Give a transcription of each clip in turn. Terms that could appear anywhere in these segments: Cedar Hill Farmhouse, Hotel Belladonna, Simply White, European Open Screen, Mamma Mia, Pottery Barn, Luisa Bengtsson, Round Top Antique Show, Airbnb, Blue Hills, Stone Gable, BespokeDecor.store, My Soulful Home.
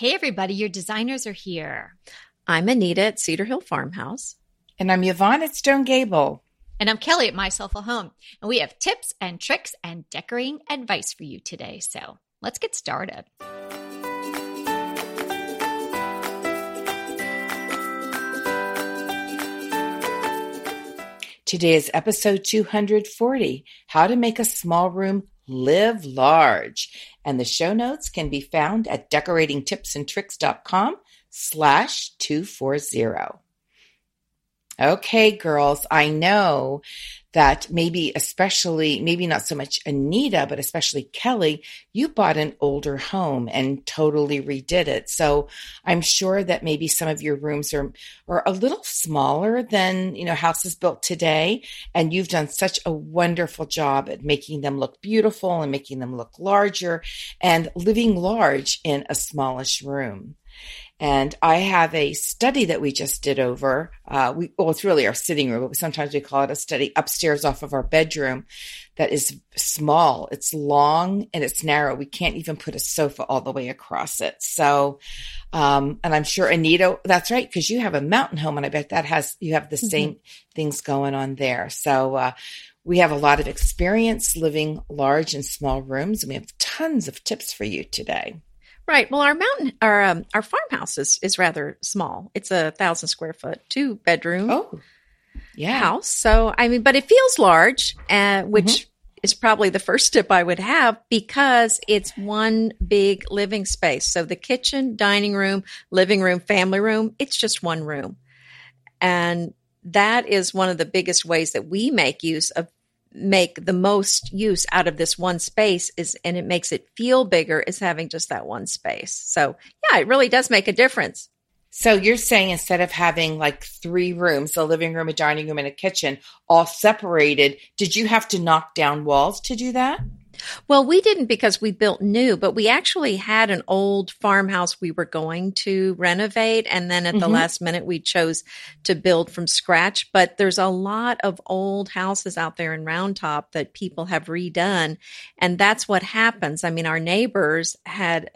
Hey, everybody, your designers are here. I'm Anita at Cedar Hill Farmhouse. And I'm Yvonne at Stone Gable. And I'm Kelly at My Soulful Home. And we have tips and tricks and decorating advice for you today. So let's get started. Today is episode 240, How to Make a Small Room Live Large. And the show notes can be found at decoratingtipsandtricks.com/240. Okay, girls, I know that maybe not so much Anita, but especially Kelly, you bought an older home and totally redid it. So I'm sure that maybe some of your rooms are a little smaller than, houses built today. And you've done such a wonderful job at making them look beautiful and making them look larger and living large in a smallish room. And I have a study that we just did over. It's really our sitting room, but sometimes we call it a study upstairs off of our bedroom that is small. It's long and it's narrow. We can't even put a sofa all the way across it. So, and I'm sure Anita, that's right, because you have a mountain home and I bet you have the same things going on there. So, we have a lot of experience living large and small rooms, and we have tons of tips for you today. Right. Well, our farmhouse is rather small. It's 1,000 square foot, 2-bedroom house. So, but it feels large, which is probably the first tip I would have, because it's one big living space. So the kitchen, dining room, living room, family room, it's just one room. And that is one of the biggest ways that we make the most use out of this one space and it makes it feel bigger is having just that one space. So yeah, it really does make a difference. So you're saying instead of having like 3 rooms, a living room, a dining room, and a kitchen all separated, did you have to knock down walls to do that? Well, we didn't, because we built new, but we actually had an old farmhouse we were going to renovate. And then at the last minute, we chose to build from scratch. But there's a lot of old houses out there in Round Top that people have redone. And that's what happens. Our neighbors had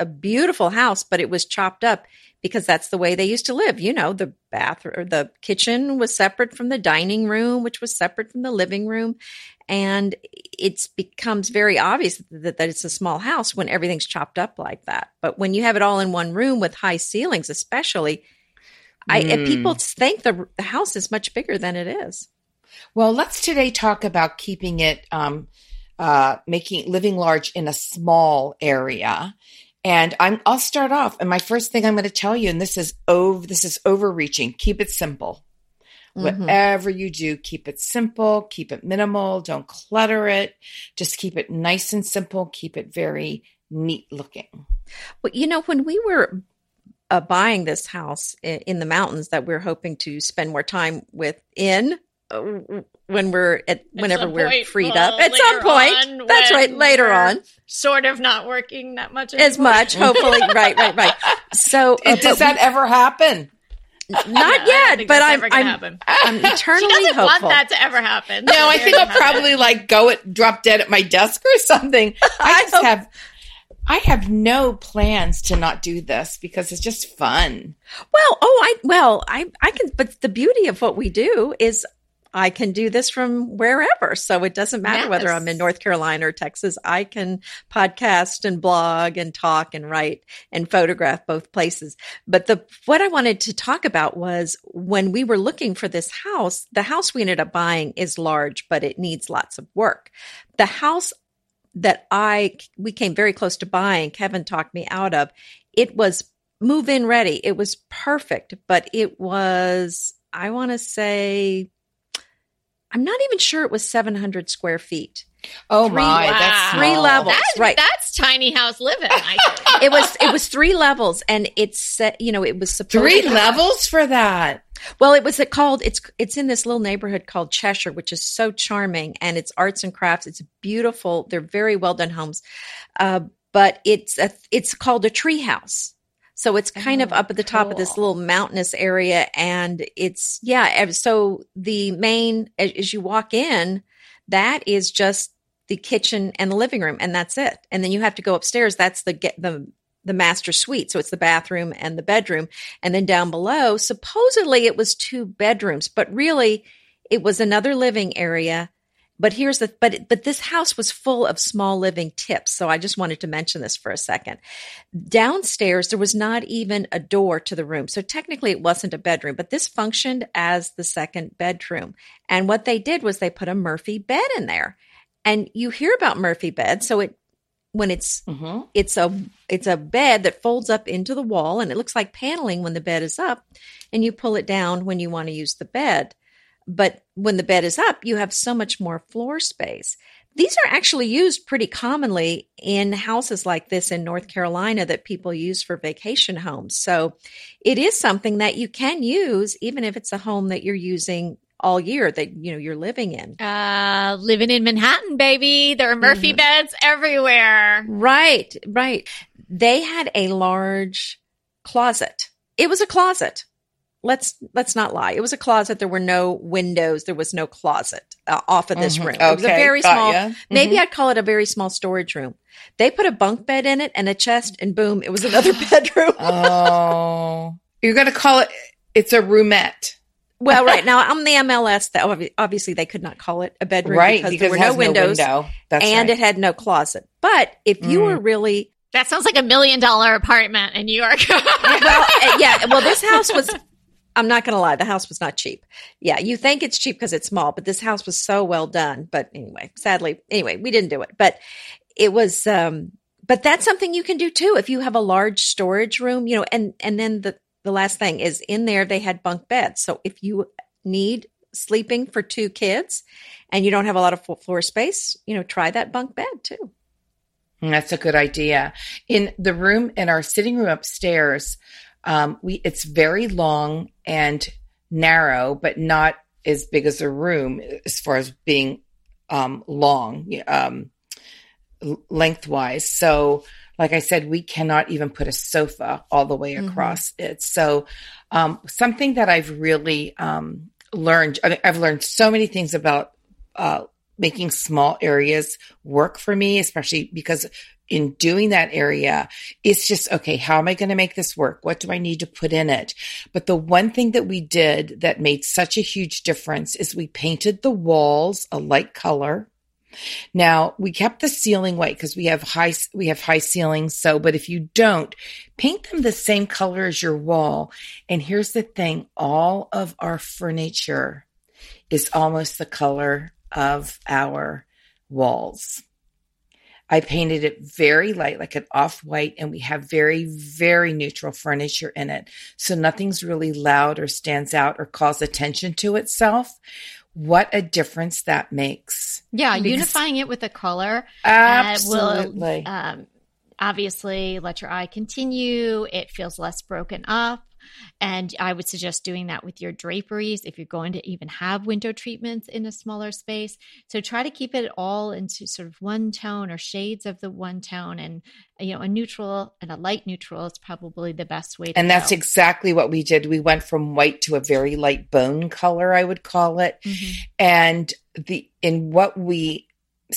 a beautiful house, but it was chopped up because that's the way they used to live. The bathroom or the kitchen was separate from the dining room, which was separate from the living room. And it becomes very obvious that it's a small house when everything's chopped up like that. But when you have it all in one room with high ceilings, especially, and people think the house is much bigger than it is. Well, let's today talk about keeping it, living large in a small area. And I'll start off. And my first thing I'm going to tell you, and this is overreaching. Keep it simple. Whatever you do, keep it simple, keep it minimal, don't clutter it, just keep it nice and simple, keep it very neat looking. Well, when we were buying this house in the mountains that we're hoping to spend more time within, whenever we're freed up at some point. That's right. Later on. Sort of not working that much. As much, hopefully. Right. So does that ever happen? Not yet, but I'm eternally hopeful. She doesn't want that to ever happen. No, I think I'll probably drop dead at my desk or something. I have no plans to not do this because it's just fun. But the beauty of what we do is I can do this from wherever. So it doesn't matter whether I'm in North Carolina or Texas. I can podcast and blog and talk and write and photograph both places. But what I wanted to talk about was when we were looking for this house, the house we ended up buying is large, but it needs lots of work. The house that we came very close to buying, Kevin talked me out of, it was move-in ready. It was perfect, but it was, I want to say, I'm not even sure it was 700 square feet. Oh my! Wow. That's 3 levels, right? That's tiny house living. It was 3 levels, and it's it was supposed 3 levels for that. Well, it was called. It's in this little neighborhood called Cheshire, which is so charming, and it's arts and crafts. It's beautiful. They're very well done homes, but it's called a tree house. So it's kind of up at the top of this little mountainous area. And it's, so the main, as you walk in, that is just the kitchen and the living room. And that's it. And then you have to go upstairs. That's the the master suite. So it's the bathroom and the bedroom. And then down below, supposedly it was two bedrooms, but really it was another living area. But here's the, but this house was full of small living tips. So I just wanted to mention this for a second. Downstairs, there was not even a door to the room. So technically it wasn't a bedroom, but this functioned as the second bedroom. And what they did was they put a Murphy bed in there, and you hear about Murphy beds. So it, when it's, it's a bed that folds up into the wall, and it looks like paneling when the bed is up, and you pull it down when you want to use the bed. But when the bed is up, you have so much more floor space. These are actually used pretty commonly in houses like this in North Carolina that people use for vacation homes. So it is something that you can use, even if it's a home that you're using all year that, you know, you're living in. Living in Manhattan, baby. There are Murphy beds everywhere. Right, right. They had a large closet. It was a closet. Let's not lie. It was a closet. There were no windows. There was no closet off of this room. Okay, it was a very small, maybe I'd call it a very small storage room. They put a bunk bed in it and a chest, and boom, it was another bedroom. Oh, you're going to call it, it's a roomette. Well, right now on the MLS, obviously they could not call it a bedroom because there were no windows, and it had no closet. But if you were really... That sounds like $1 million apartment in New York. Well, yeah. Well, this house was... I'm not going to lie. The house was not cheap. Yeah. You think it's cheap because it's small, but this house was so well done. But anyway, sadly, we didn't do it, but it was, but that's something you can do too. If you have a large storage room, you know, and then the last thing is in there, they had bunk beds. So if you need sleeping for two kids and you don't have a lot of floor space, you know, try that bunk bed too. That's a good idea. In the room, in our sitting room upstairs, it's very long and narrow, but not as big as a room as far as being long lengthwise. So, like I said, we cannot even put a sofa all the way across it. So, something that I've really learned, I've learned so many things about making small areas work for me, especially because in doing that area, it's just, okay, how am I going to make this work? What do I need to put in it? But the one thing that we did that made such a huge difference is we painted the walls a light color. Now, we kept the ceiling white because we have high ceilings. So, but if you don't, paint them the same color as your wall. And here's the thing, all of our furniture is almost the color of our walls. I painted it very light, like an off-white, and we have very, very neutral furniture in it. So nothing's really loud or stands out or calls attention to itself. What a difference that makes. Yeah, because unifying it with a color absolutely will obviously let your eye continue. It feels less broken up. And I would suggest doing that with your draperies if you're going to even have window treatments in a smaller space. So try to keep it all into sort of one tone or shades of the one tone, and, you know, a neutral and a light neutral is probably the best way to And that's exactly what we did. We went from white to a very light bone color, I would call it. And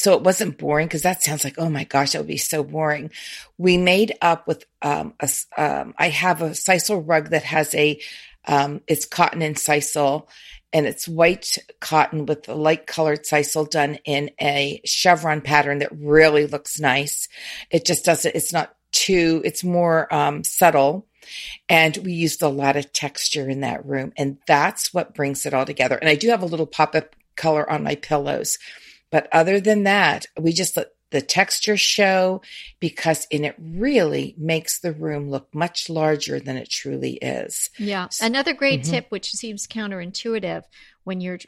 so it wasn't boring, because that sounds like, oh my gosh, that would be so boring. We made up with I have a sisal rug that has it's cotton and sisal, and it's white cotton with a light colored sisal done in a chevron pattern that really looks nice. It just doesn't, it's not too, it's more subtle. And we used a lot of texture in that room, and that's what brings it all together. And I do have a little pop-up color on my pillows. But other than that, we just let the texture show, because it really makes the room look much larger than it truly is. Yeah. Another great tip, which seems counterintuitive when you're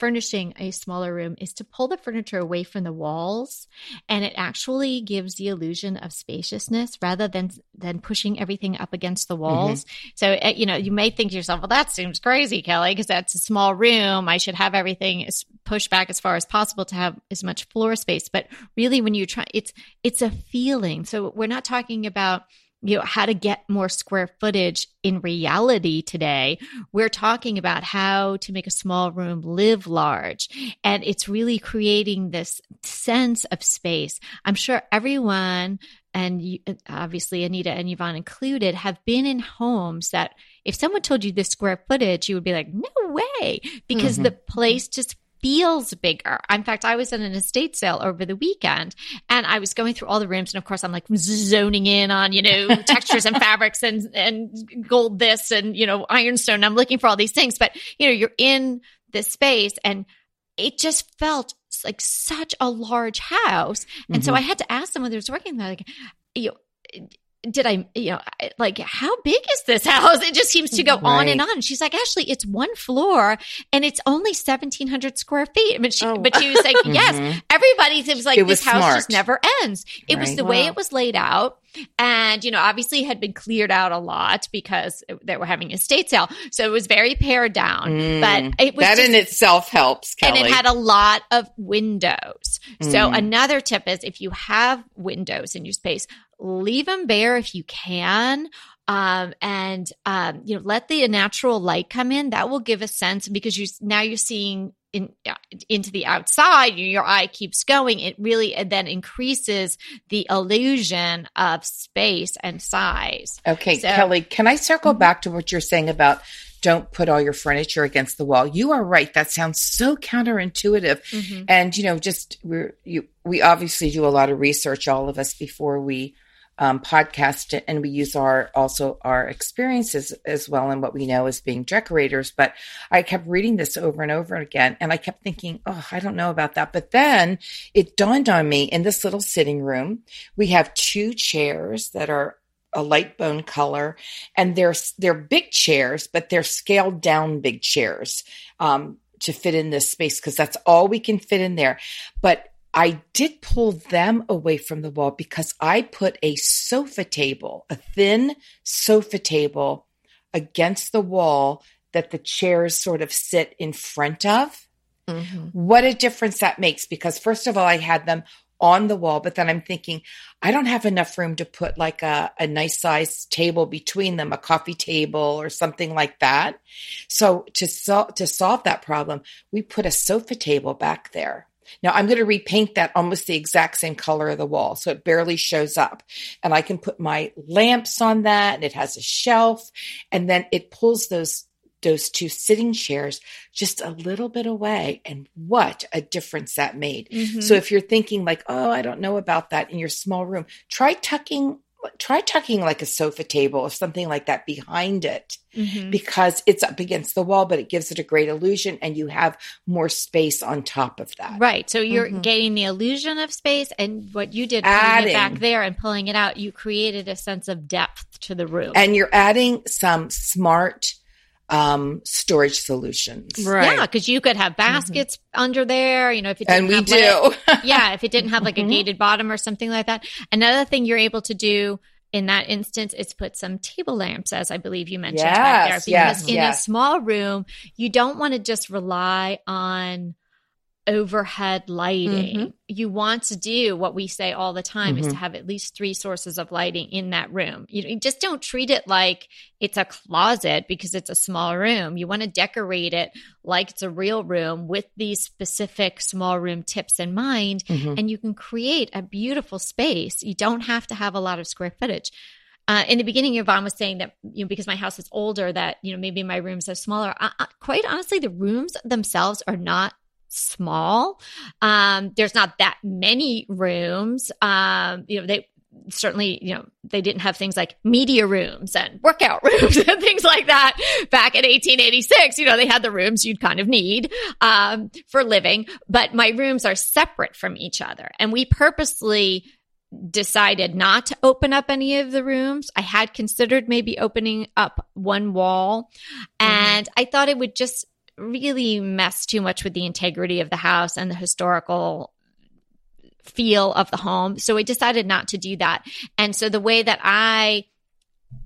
furnishing a smaller room, is to pull the furniture away from the walls. And it actually gives the illusion of spaciousness rather than pushing everything up against the walls. So, you know, you may think to yourself, well, that seems crazy, Kelly, because that's a small room. I should have everything pushed back as far as possible to have as much floor space. But really, when you try, it's a feeling. So we're not talking about, you know, how to get more square footage in reality today. We're talking about how to make a small room live large. And it's really creating this sense of space. I'm sure everyone and you, obviously Anita and Yvonne included, have been in homes that if someone told you this square footage, you would be like, no way, because the place just feels bigger. In fact, I was at an estate sale over the weekend and I was going through all the rooms. And of course, I'm like zoning in on, you know, textures and fabrics and gold this and, you know, ironstone. I'm looking for all these things, but, you know, you're in this space and it just felt like such a large house. And so I had to ask someone who was working there, like, you know, how big is this house? It just seems to go on and on. And she's like, actually, it's one floor and it's only 1,700 square feet. I mean, but she was like, yes, everybody seems like this house just never ends. It was the way it was laid out. And, you know, obviously had been cleared out a lot because they were having an estate sale. So it was very pared down, but it was that just, in itself helps, Kelly. And it had a lot of windows. So another tip is if you have windows in your space, leave them bare if you can. You know, let the natural light come in. That will give a sense because you're seeing into the outside, your eye keeps going. It really then increases the illusion of space and size. Okay, so, Kelly, can I circle back to what you're saying about don't put all your furniture against the wall? You are right. That sounds so counterintuitive. And, you know, just we obviously do a lot of research, all of us, before we podcast, and we use our experiences as well and what we know as being decorators. But I kept reading this over and over again, and I kept thinking, oh, I don't know about that. But then it dawned on me, in this little sitting room, we have two chairs that are a light bone color, and they're big chairs, but they're scaled down big chairs to fit in this space because that's all we can fit in there. But I did pull them away from the wall because I put a sofa table, a thin sofa table against the wall that the chairs sort of sit in front of. What a difference that makes, because first of all, I had them on the wall, but then I'm thinking, I don't have enough room to put like a nice sized table between them, a coffee table or something like that. So to solve that problem, we put a sofa table back there. Now I'm going to repaint that almost the exact same color of the wall, so it barely shows up, and I can put my lamps on that, and it has a shelf, and then it pulls those two sitting chairs just a little bit away. And what a difference that made. So if you're thinking like, oh, I don't know about that in your small room, try tucking like a sofa table or something like that behind it, because it's up against the wall, but it gives it a great illusion, and you have more space on top of that. Right. So you're getting the illusion of space, and what you did, putting it back there and pulling it out, you created a sense of depth to the room. And you're adding some smart storage solutions. Right. Yeah, because you could have baskets under there, you know, if it didn't if it didn't have like a gated bottom or something like that. Another thing you're able to do in that instance is put some table lamps, as I believe you mentioned back there. Because in a small room, you don't want to just rely on overhead lighting. You want to do what we say all the time is to have at least 3 sources of lighting in that room. You just don't treat it like it's a closet because it's a small room. You want to decorate it like it's a real room with these specific small room tips in mind, and you can create a beautiful space. You don't have to have a lot of square footage. In the beginning, Yvonne was saying that, you know, because my house is older, that, you know, maybe my rooms are smaller. Quite honestly, the rooms themselves are not small. There's not that many rooms. You know, they certainly, you know, they didn't have things like media rooms and workout rooms and things like that back in 1886. You know, they had the rooms you'd kind of need for living, but my rooms are separate from each other. And we purposely decided not to open up any of the rooms. I had considered maybe opening up one wall, and I thought it would just really mess too much with the integrity of the house and the historical feel of the home. So I decided not to do that. And so the way that I,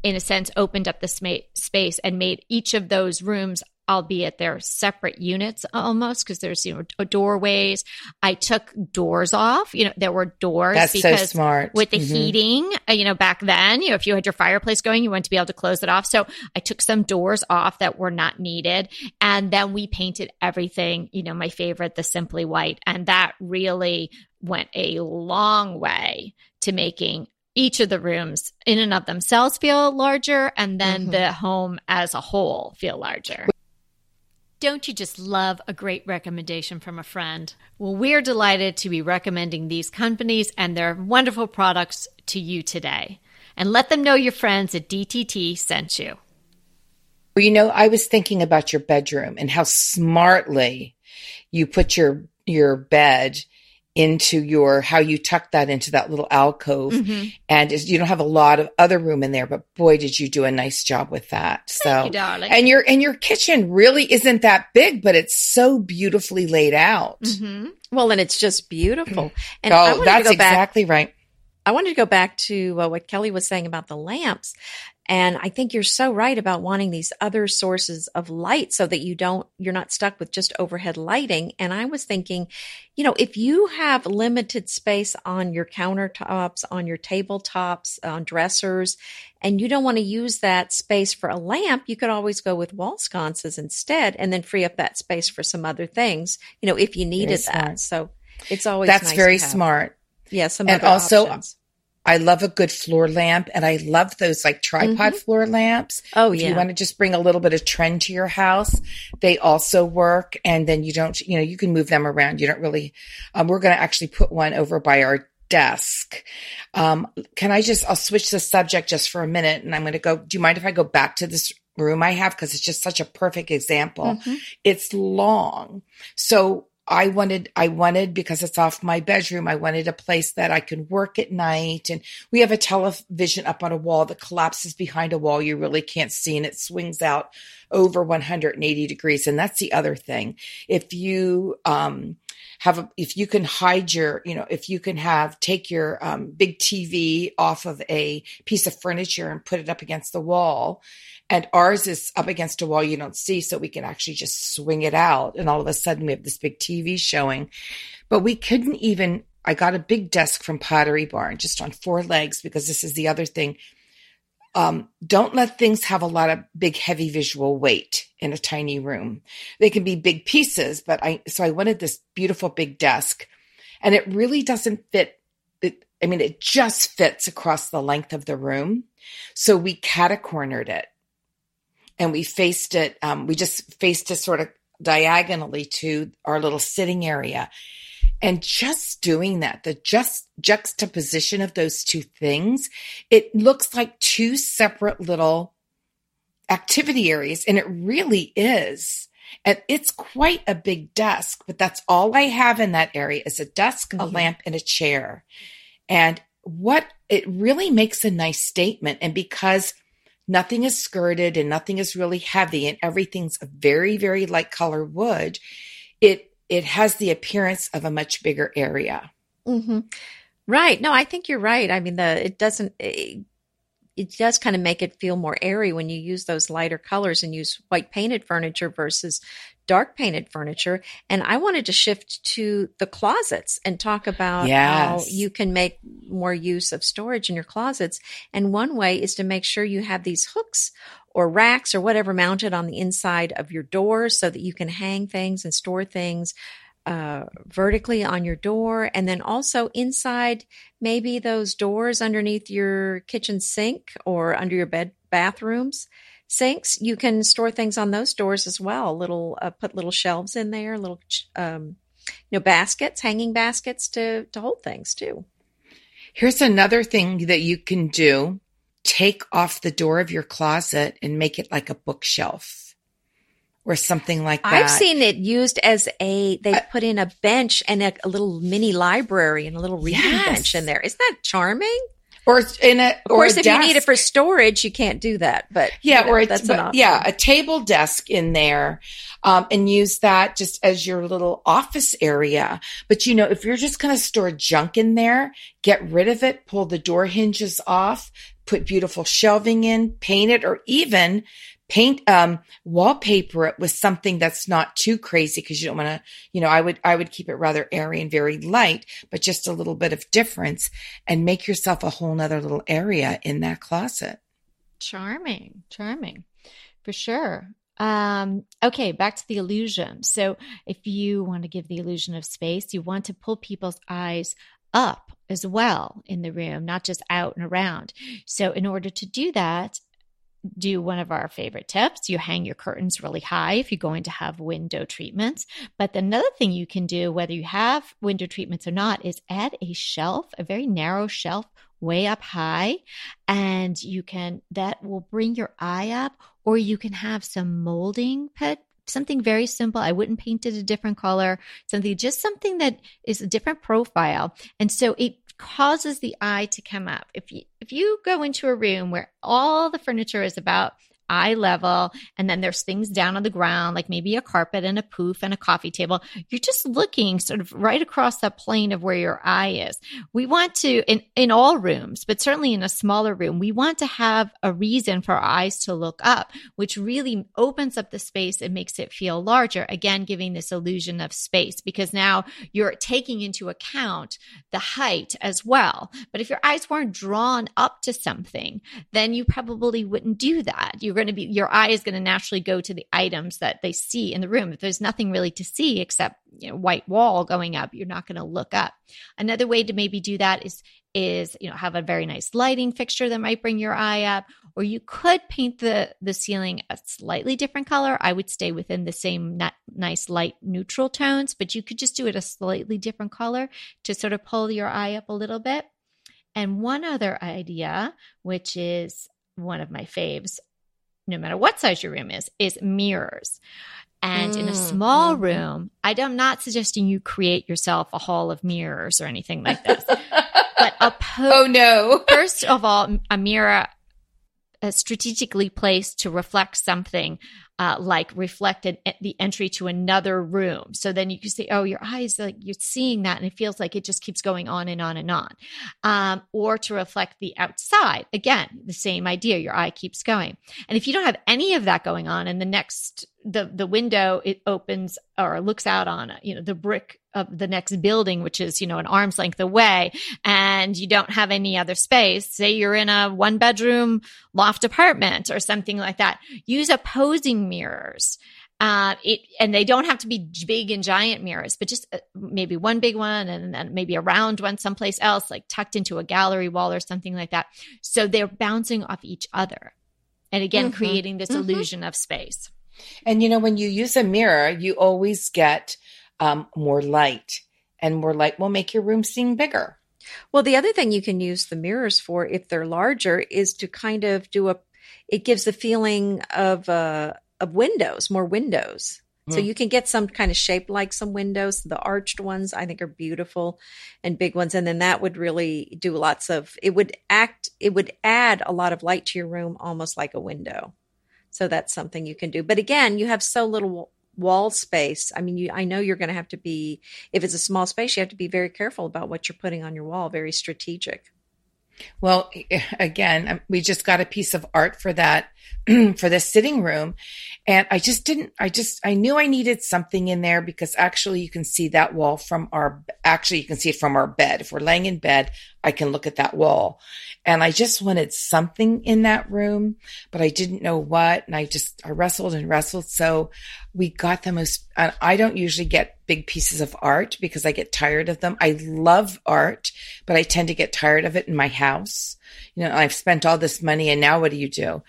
in a sense, opened up the space and made each of those rooms, albeit they're separate units almost because there's, you know, doorways. I took doors off. You know, there were doors. That's because so smart. With the heating, you know, back then, you know, if you had your fireplace going, you wanted to be able to close it off. So I took some doors off that were not needed. And then we painted everything, you know, my favorite, the Simply White. And that really went a long way to making each of the rooms in and of themselves feel larger, and then the home as a whole feel larger. Don't you just love a great recommendation from a friend? Well, we're delighted to be recommending these companies and their wonderful products to you today. And let them know your friends at DTT sent you. Well, you know, I was thinking about your bedroom and how smartly you put your bed into how you tuck that into that little alcove. Mm-hmm. And you don't have a lot of other room in there, but boy, did you do a nice job with that. Thank you, darling. And your kitchen really isn't that big, but it's so beautifully laid out. Mm-hmm. Well, and it's just beautiful. And I wanted to go back to what Kelly was saying about the lamps. And I think you're so right about wanting these other sources of light so that you're not stuck with just overhead lighting. And I was thinking, you know, if you have limited space on your countertops, on your tabletops, on dressers, and you don't want to use that space for a lamp, you could always go with wall sconces instead and then free up that space for some other things, you know, if you needed that. So it's always nice to have. That's very smart. Yeah, some other options. I love a good floor lamp, and I love those like tripod floor lamps. Oh, yeah. If you want to just bring a little bit of trend to your house, they also work. And then you can move them around. You don't really, we're going to actually put one over by our desk. I'll switch the subject just for a minute, and I'm going to go, do you mind if I go back to this room I have? Because it's just such a perfect example. Mm-hmm. It's long. So I wanted, because it's off my bedroom, I wanted a place that I could work at night. And we have a television up on a wall that collapses behind a wall you really can't see, and it swings out over 180 degrees. And that's the other thing. If you take your big TV off of a piece of furniture and put it up against the wall. And ours is up against a wall you don't see, so we can actually just swing it out. And all of a sudden, we have this big TV showing. But we couldn't even – I got a big desk from Pottery Barn just on four legs, because this is the other thing. Don't let things have a lot of big, heavy visual weight in a tiny room. They can be big pieces, but so I wanted this beautiful big desk. And it really doesn't fit – it just fits across the length of the room. So we catacornered it. And we faced it. We just faced it sort of diagonally to our little sitting area, and just doing that—the just juxtaposition of those two things—it looks like two separate little activity areas, and it really is. And it's quite a big desk, but that's all I have in that area is a desk, a lamp, and a chair. And what it really makes a nice statement, and because nothing is skirted and nothing is really heavy and everything's a very, very light color wood, it has the appearance of a much bigger area. Mm-hmm. Right. No, I think you're right. I mean, it does kind of make it feel more airy when you use those lighter colors and use white painted furniture versus dark painted furniture. And I wanted to shift to the closets and talk about how you can make more use of storage in your closets. And one way is to make sure you have these hooks or racks or whatever mounted on the inside of your door so that you can hang things and store things vertically on your door. And then also inside maybe those doors underneath your kitchen sink or under your bathrooms. Sinks, you can store things on those doors as well. Put little shelves in there, little, baskets, hanging baskets to hold things too. Here's another thing that you can do. Take off the door of your closet and make it like a bookshelf or something like that. I've seen it used as they put in a bench and a little mini library and a little reading bench in there. Isn't that charming? Of course, if you need it for storage, you can't do that. But a table desk in there, and use that just as your little office area. But you know, if you're just going to store junk in there, get rid of it. Pull the door hinges off. Put beautiful shelving in. Paint it, or even wallpaper it with something that's not too crazy, because you don't want to, I would keep it rather airy and very light, but just a little bit of difference, and make yourself a whole nother little area in that closet. Charming for sure. Okay, back to the illusion. So if you want to give the illusion of space, you want to pull people's eyes up as well in the room, not just out and around. So in order to do that, do one of our favorite tips. You hang your curtains really high if you're going to have window treatments. But another thing you can do, whether you have window treatments or not, is add a shelf, a very narrow shelf way up high, and you can, that will bring your eye up, or you can have some molding something very simple. I wouldn't paint it a different color, something that is a different profile. And so it causes the eye to come up. If you go into a room where all the furniture is about eye level, and then there's things down on the ground, like maybe a carpet and a pouf and a coffee table, you're just looking sort of right across that plane of where your eye is. We want to, in all rooms, but certainly in a smaller room, we want to have a reason for our eyes to look up, which really opens up the space and makes it feel larger, again, giving this illusion of space, because now you're taking into account the height as well. But if your eyes weren't drawn up to something, then you probably wouldn't do that. Your eye is going to naturally go to the items that they see in the room. If there's nothing really to see except, white wall going up, you're not going to look up. Another way to maybe do that is have a very nice lighting fixture that might bring your eye up, or you could paint the ceiling a slightly different color. I would stay within the same nice light neutral tones, but you could just do it a slightly different color to sort of pull your eye up a little bit. And one other idea, which is one of my faves, no matter what size your room is mirrors. And in a small room, I'm not suggesting you create yourself a hall of mirrors or anything like this. But first of all, a mirror strategically placed to reflect something, the entry to another room. So then you can say, your eyes, you're seeing that, and it feels like it just keeps going on and on and on. Or to reflect the outside. Again, the same idea, your eye keeps going. And if you don't have any of that going on, and the window, it opens or looks out on, the brick of the next building, which is, an arm's length away, and you don't have any other space, say you're in a 1-bedroom loft apartment or something like that, use opposing mirrors. And they don't have to be big and giant mirrors, but just maybe one big one and then maybe a round one someplace else, like tucked into a gallery wall or something like that. So they're bouncing off each other. And again, creating this illusion of space. And, when you use a mirror, you always get more light, and more light will make your room seem bigger. Well, the other thing you can use the mirrors for, if they're larger, is to kind of it gives the feeling of windows, more windows. So you can get some kind of shape like some windows. The arched ones, I think, are beautiful, and big ones. And then that would really do it would add a lot of light to your room, almost like a window. So that's something you can do. But again, you have so little wall space. I mean, I know you're going to have to be, if it's a small space, you have to be very careful about what you're putting on your wall, very strategic. Well, again, we just got a piece of art for that, for the sitting room. And I knew I needed something in there, because actually you can see that wall you can see it from our bed. If we're laying in bed, I can look at that wall. And I just wanted something in that room, but I didn't know what. And I wrestled and wrestled. So we got I don't usually get big pieces of art because I get tired of them. I love art, but I tend to get tired of it in my house. I've spent all this money, and now what do you do?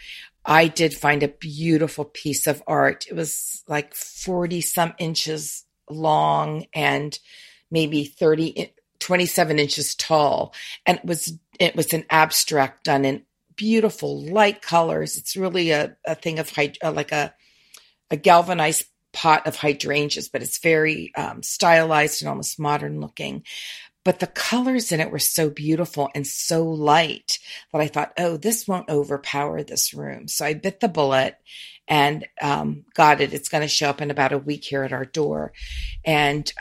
I did find a beautiful piece of art. It was like 40 some inches long and maybe 27 inches tall. And it was an abstract done in beautiful light colors. It's really a thing of like a galvanized pot of hydrangeas, but it's very stylized and almost modern looking. But the colors in it were so beautiful and so light that I thought, this won't overpower this room. So I bit the bullet and got it. It's going to show up in about a week here at our door. And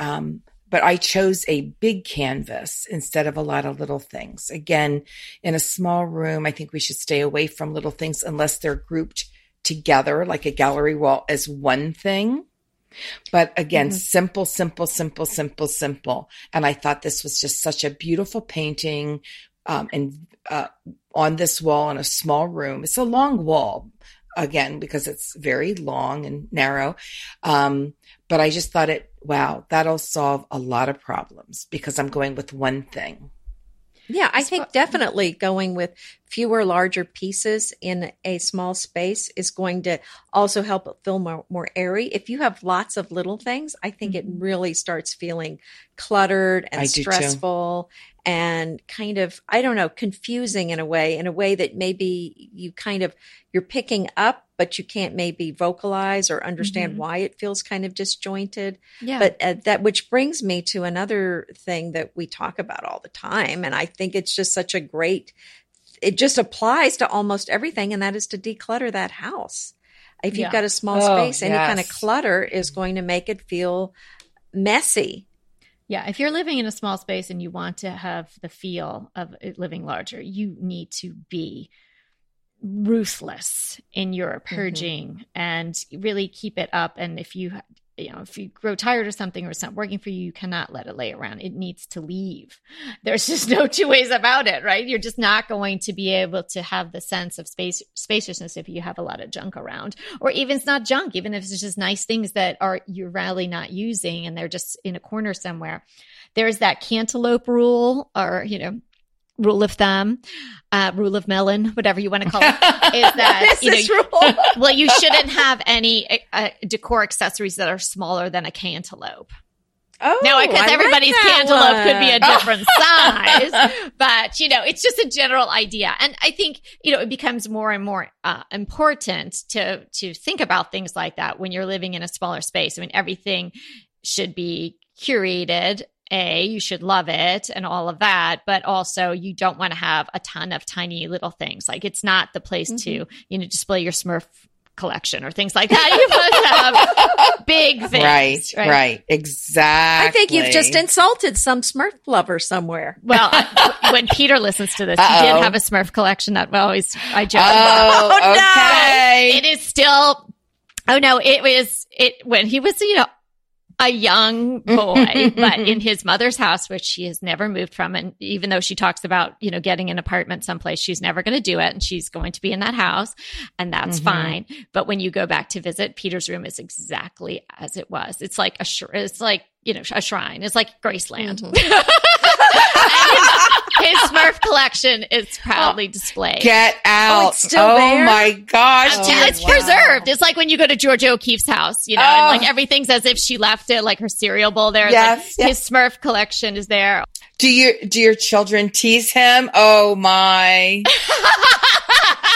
but I chose a big canvas instead of a lot of little things. Again, in a small room, I think we should stay away from little things unless they're grouped together, like a gallery wall, as one thing. But again, simple, simple, simple, simple, simple. And I thought this was just such a beautiful painting and on this wall in a small room. It's a long wall, again, because it's very long and narrow. But I just thought, that'll solve a lot of problems because I'm going with one thing. Yeah, I think definitely going with fewer larger pieces in a small space is going to also help it feel more airy. If you have lots of little things, I think it really starts feeling cluttered and stressful and kind of, I don't know, confusing in a way that maybe you're picking up, but you can't maybe vocalize or understand why it feels kind of disjointed. Yeah. But which brings me to another thing that we talk about all the time. And I think it's just such a great, it just applies to almost everything. And that is to declutter that house. If you've got a small space, any kind of clutter is going to make it feel messy. Yeah, if you're living in a small space and you want to have the feel of living larger, you need to be ruthless in your purging and really keep it up. And if you grow tired or something, or it's not working for you, you cannot let it lay around. It needs to leave. There's just no two ways about it, right? You're just not going to be able to have the sense of spaciousness if you have a lot of junk around, or even it's not junk, even if it's just nice things that you're really not using and they're just in a corner somewhere. There's that cantaloupe rule, or, rule of thumb, rule of melon, whatever you want to call it, is that you shouldn't have any decor accessories that are smaller than a cantaloupe. Oh, no, because everybody's like cantaloupe could be a different size, but it's just a general idea. And I think it becomes more and more important to think about things like that when you're living in a smaller space. I mean, everything should be curated. You should love it and all of that, but also you don't want to have a ton of tiny little things. Like, it's not the place to, display your Smurf collection or things like that. You must have big things. Right. Exactly. I think you've just insulted some Smurf lover somewhere. Well, when Peter listens to this, he did have a Smurf collection that I joke about. No. It is still, when he was, a young boy, but in his mother's house, which she has never moved from. And even though she talks about, getting an apartment someplace, she's never going to do it. And she's going to be in that house. And that's fine. But when you go back to visit, Peter's room is exactly as it was. It's like a shrine. It's like Graceland. His Smurf collection is proudly displayed. Get out. Oh, it's still there? My gosh. It's preserved. It's like when you go to Georgia O'Keeffe's house, and everything's as if she left it, like her cereal bowl there. Yes, His Smurf collection is there. Do your children tease him? Oh, my.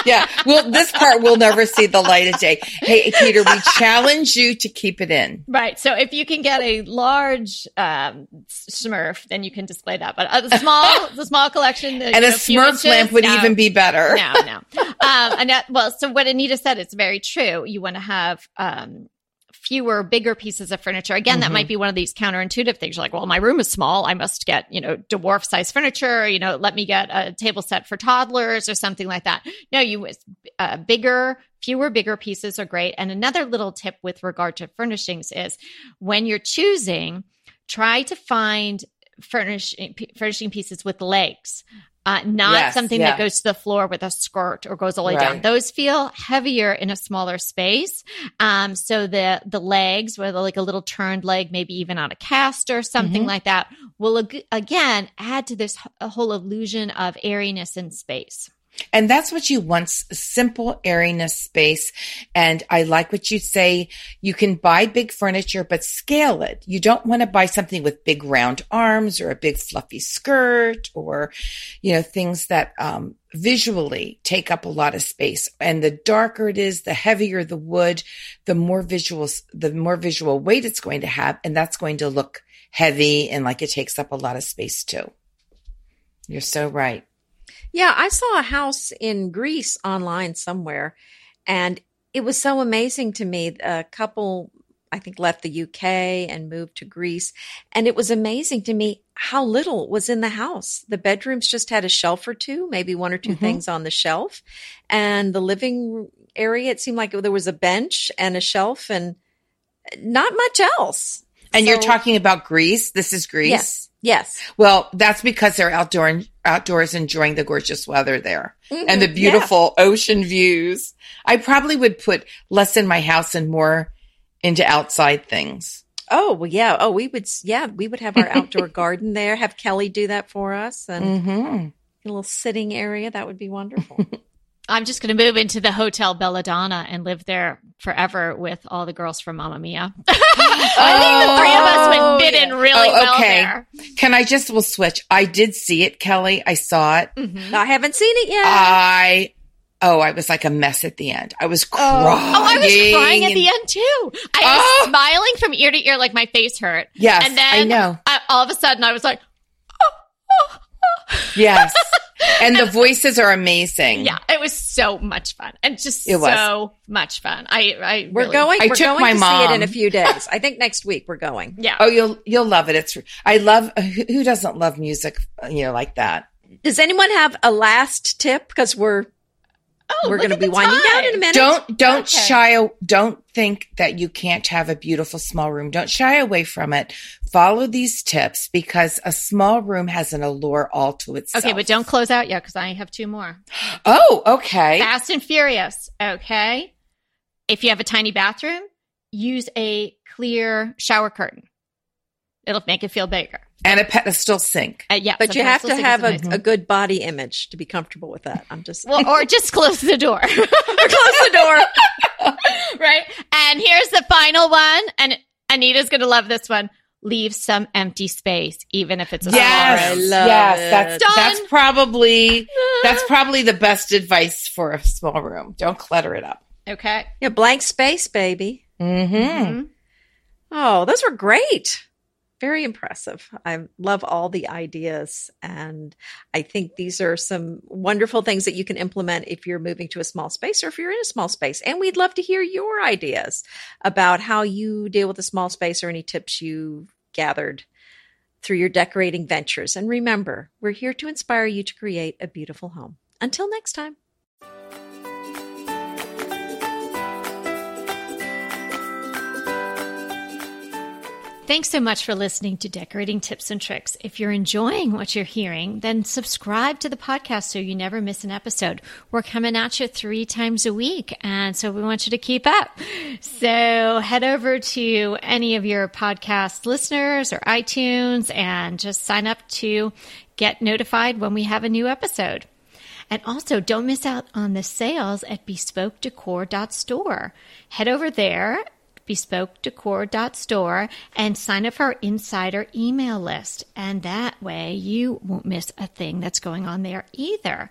Yeah. Well, this part will never see the light of day. Hey, Peter, we challenge you to keep it in. Right. So if you can get a large Smurf, then you can display that. But the small collection. And a Smurf lamp would even be better. No. So what Anita said, it's very true. You want to have fewer, bigger pieces of furniture. Again, that might be one of these counterintuitive things. You're like, well, my room is small. I must get, dwarf size furniture. Let me get a table set for toddlers or something like that. No, fewer, bigger pieces are great. And another little tip with regard to furnishings is when you're choosing, try to find furnishing pieces with legs. Not something that goes to the floor with a skirt or goes all the way down. Those feel heavier in a smaller space. So the legs, whether like a little turned leg, maybe even on a caster or something like that, will again add to this whole illusion of airiness in space. And that's what you want, simple airiness space. And I like what you say. You can buy big furniture, but scale it. You don't want to buy something with big round arms or a big fluffy skirt or, things that visually take up a lot of space. And the darker it is, the heavier the wood, the more visual weight it's going to have. And that's going to look heavy and like it takes up a lot of space too. You're so right. Yeah, I saw a house in Greece online somewhere, and it was so amazing to me. A couple, I think, left the UK and moved to Greece, and it was amazing to me how little was in the house. The bedrooms just had a shelf or two, maybe one or two things on the shelf, and the living area, it seemed like there was a bench and a shelf and not much else. And you're talking about Greece? This is Greece? Yes. Well, that's because they're outdoors enjoying the gorgeous weather there and the beautiful ocean views. I probably would put less in my house and more into outside things. Oh, well, yeah. Oh, we would have our outdoor garden there. Have Kelly do that for us and mm-hmm. a little sitting area. That would be wonderful. I'm just going to move into the Hotel Belladonna and live there forever with all the girls from Mamma Mia. I think the three of us would fit in really well there. Can I just, we'll switch. I did see it, Kelly. I saw it. Mm-hmm. I haven't seen it yet. I was like a mess at the end. I was crying. Oh, I was crying at the end too. I was smiling from ear to ear like my face hurt. Yes, and then I know. All of a sudden I was like, oh. Yes. And the voices are amazing. Yeah, it was so much fun. And just so much fun. We're going to see it in a few days. I think next week we're going. Yeah. Oh, you'll love it. Who doesn't love music, like that? Does anyone have a last tip? Because we're going to be winding down in a minute. Don't think that you can't have a beautiful small room. Don't shy away from it. Follow these tips because a small room has an allure all to itself. Okay, but don't close out yet because I have two more. Oh, okay. Fast and furious. Okay. If you have a tiny bathroom, use a clear shower curtain. It'll make it feel bigger. And a pedestal sink. Yeah, but you have to have a good body image to be comfortable with that. I'm just or just close the door. Or close the door. Right? And here's the final one. And Anita's going to love this one. Leave some empty space, even if it's a small room. Yes, that's probably the best advice for a small room. Don't clutter it up. Okay. Yeah, blank space, baby. Mm-hmm. Mm-hmm. Oh, those were great. Very impressive. I love all the ideas. And I think these are some wonderful things that you can implement if you're moving to a small space or if you're in a small space. And we'd love to hear your ideas about how you deal with a small space or any tips you gathered through your decorating ventures. And remember, we're here to inspire you to create a beautiful home. Until next time. Thanks so much for listening to Decorating Tips and Tricks. If you're enjoying what you're hearing, then subscribe to the podcast so you never miss an episode. We're coming at you 3 times a week, and so we want you to keep up. So head over to any of your podcast listeners or iTunes and just sign up to get notified when we have a new episode. And also, don't miss out on the sales at BespokeDecor.store. Head over there, BespokeDecor.store, and sign up for our insider email list. And that way you won't miss a thing that's going on there either.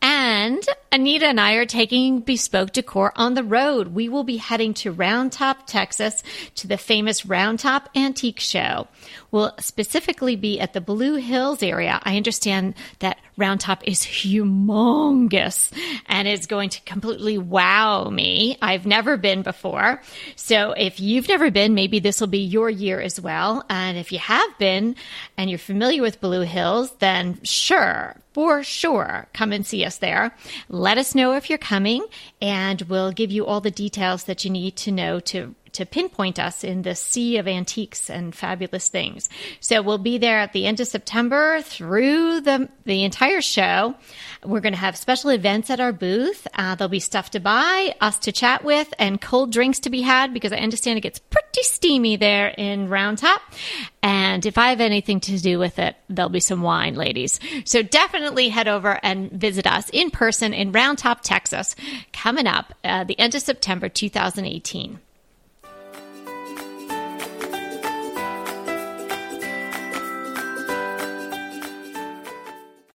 And Anita and I are taking Bespoke Decor on the road. We will be heading to Round Top, Texas, to the famous Round Top Antique Show. We'll specifically be at the Blue Hills area. I understand that Round Top is humongous and is going to completely wow me. I've never been before. So if you've never been, maybe this will be your year as well. And if you have been and you're familiar with Blue Hills, then for sure, come and see us there. Let us know if you're coming, and we'll give you all the details that you need to know to pinpoint us in the sea of antiques and fabulous things. So we'll be there at the end of September through the entire show. We're going to have special events at our booth. There'll be stuff to buy, us to chat with, and cold drinks to be had because I understand it gets pretty steamy there in Round Top. And if I have anything to do with it, there'll be some wine, ladies. So definitely head over and visit us in person in Round Top, Texas, coming up the end of September 2018.